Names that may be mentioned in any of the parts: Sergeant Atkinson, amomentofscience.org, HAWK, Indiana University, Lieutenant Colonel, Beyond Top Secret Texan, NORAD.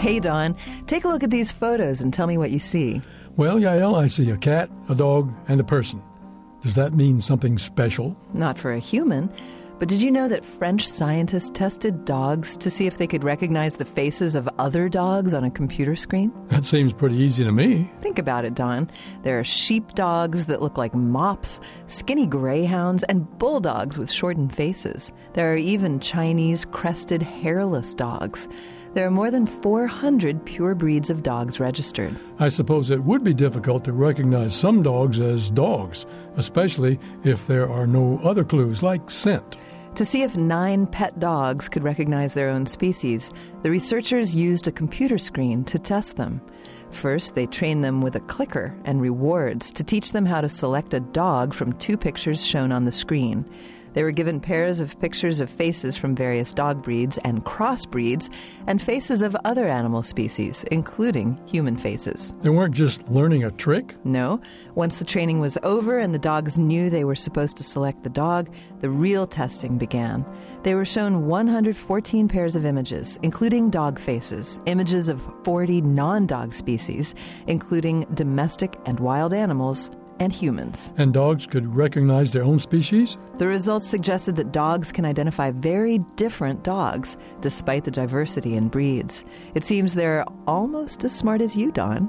Hey, Don, take a look at these photos and tell me what you see. Well, Yael, I see a cat, a dog, and a person. Does that mean something special? Not for a human. But did you know that French scientists tested dogs to see if they could recognize the faces of other dogs on a computer screen? That seems pretty easy to me. Think about it, Don. There are sheepdogs that look like mops, skinny greyhounds, and bulldogs with shortened faces. There are even Chinese crested hairless dogs. There are more than 400 pure breeds of dogs registered. I suppose it would be difficult to recognize some dogs as dogs, especially if there are no other clues like scent. To see if 9 pet dogs could recognize their own species, the researchers used a computer screen to test them. First, they trained them with a clicker and rewards to teach them how to select a dog from 2 pictures shown on the screen. They were given pairs of pictures of faces from various dog breeds and crossbreeds and faces of other animal species, including human faces. They weren't just learning a trick? No. Once the training was over and the dogs knew they were supposed to select the dog, the real testing began. They were shown 114 pairs of images, including dog faces, images of 40 non-dog species, including domestic and wild animals, and humans. And dogs could recognize their own species? The results suggested that dogs can identify very different dogs, despite the diversity in breeds. It seems they're almost as smart as you, Don.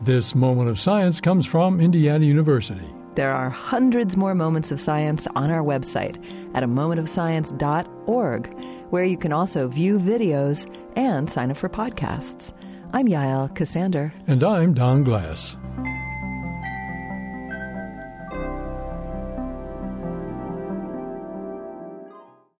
This Moment of Science comes from Indiana University. There are hundreds more Moments of Science on our website at amomentofscience.org, where you can also view videos and sign up for podcasts. I'm Yael Cassander. And I'm Don Glass.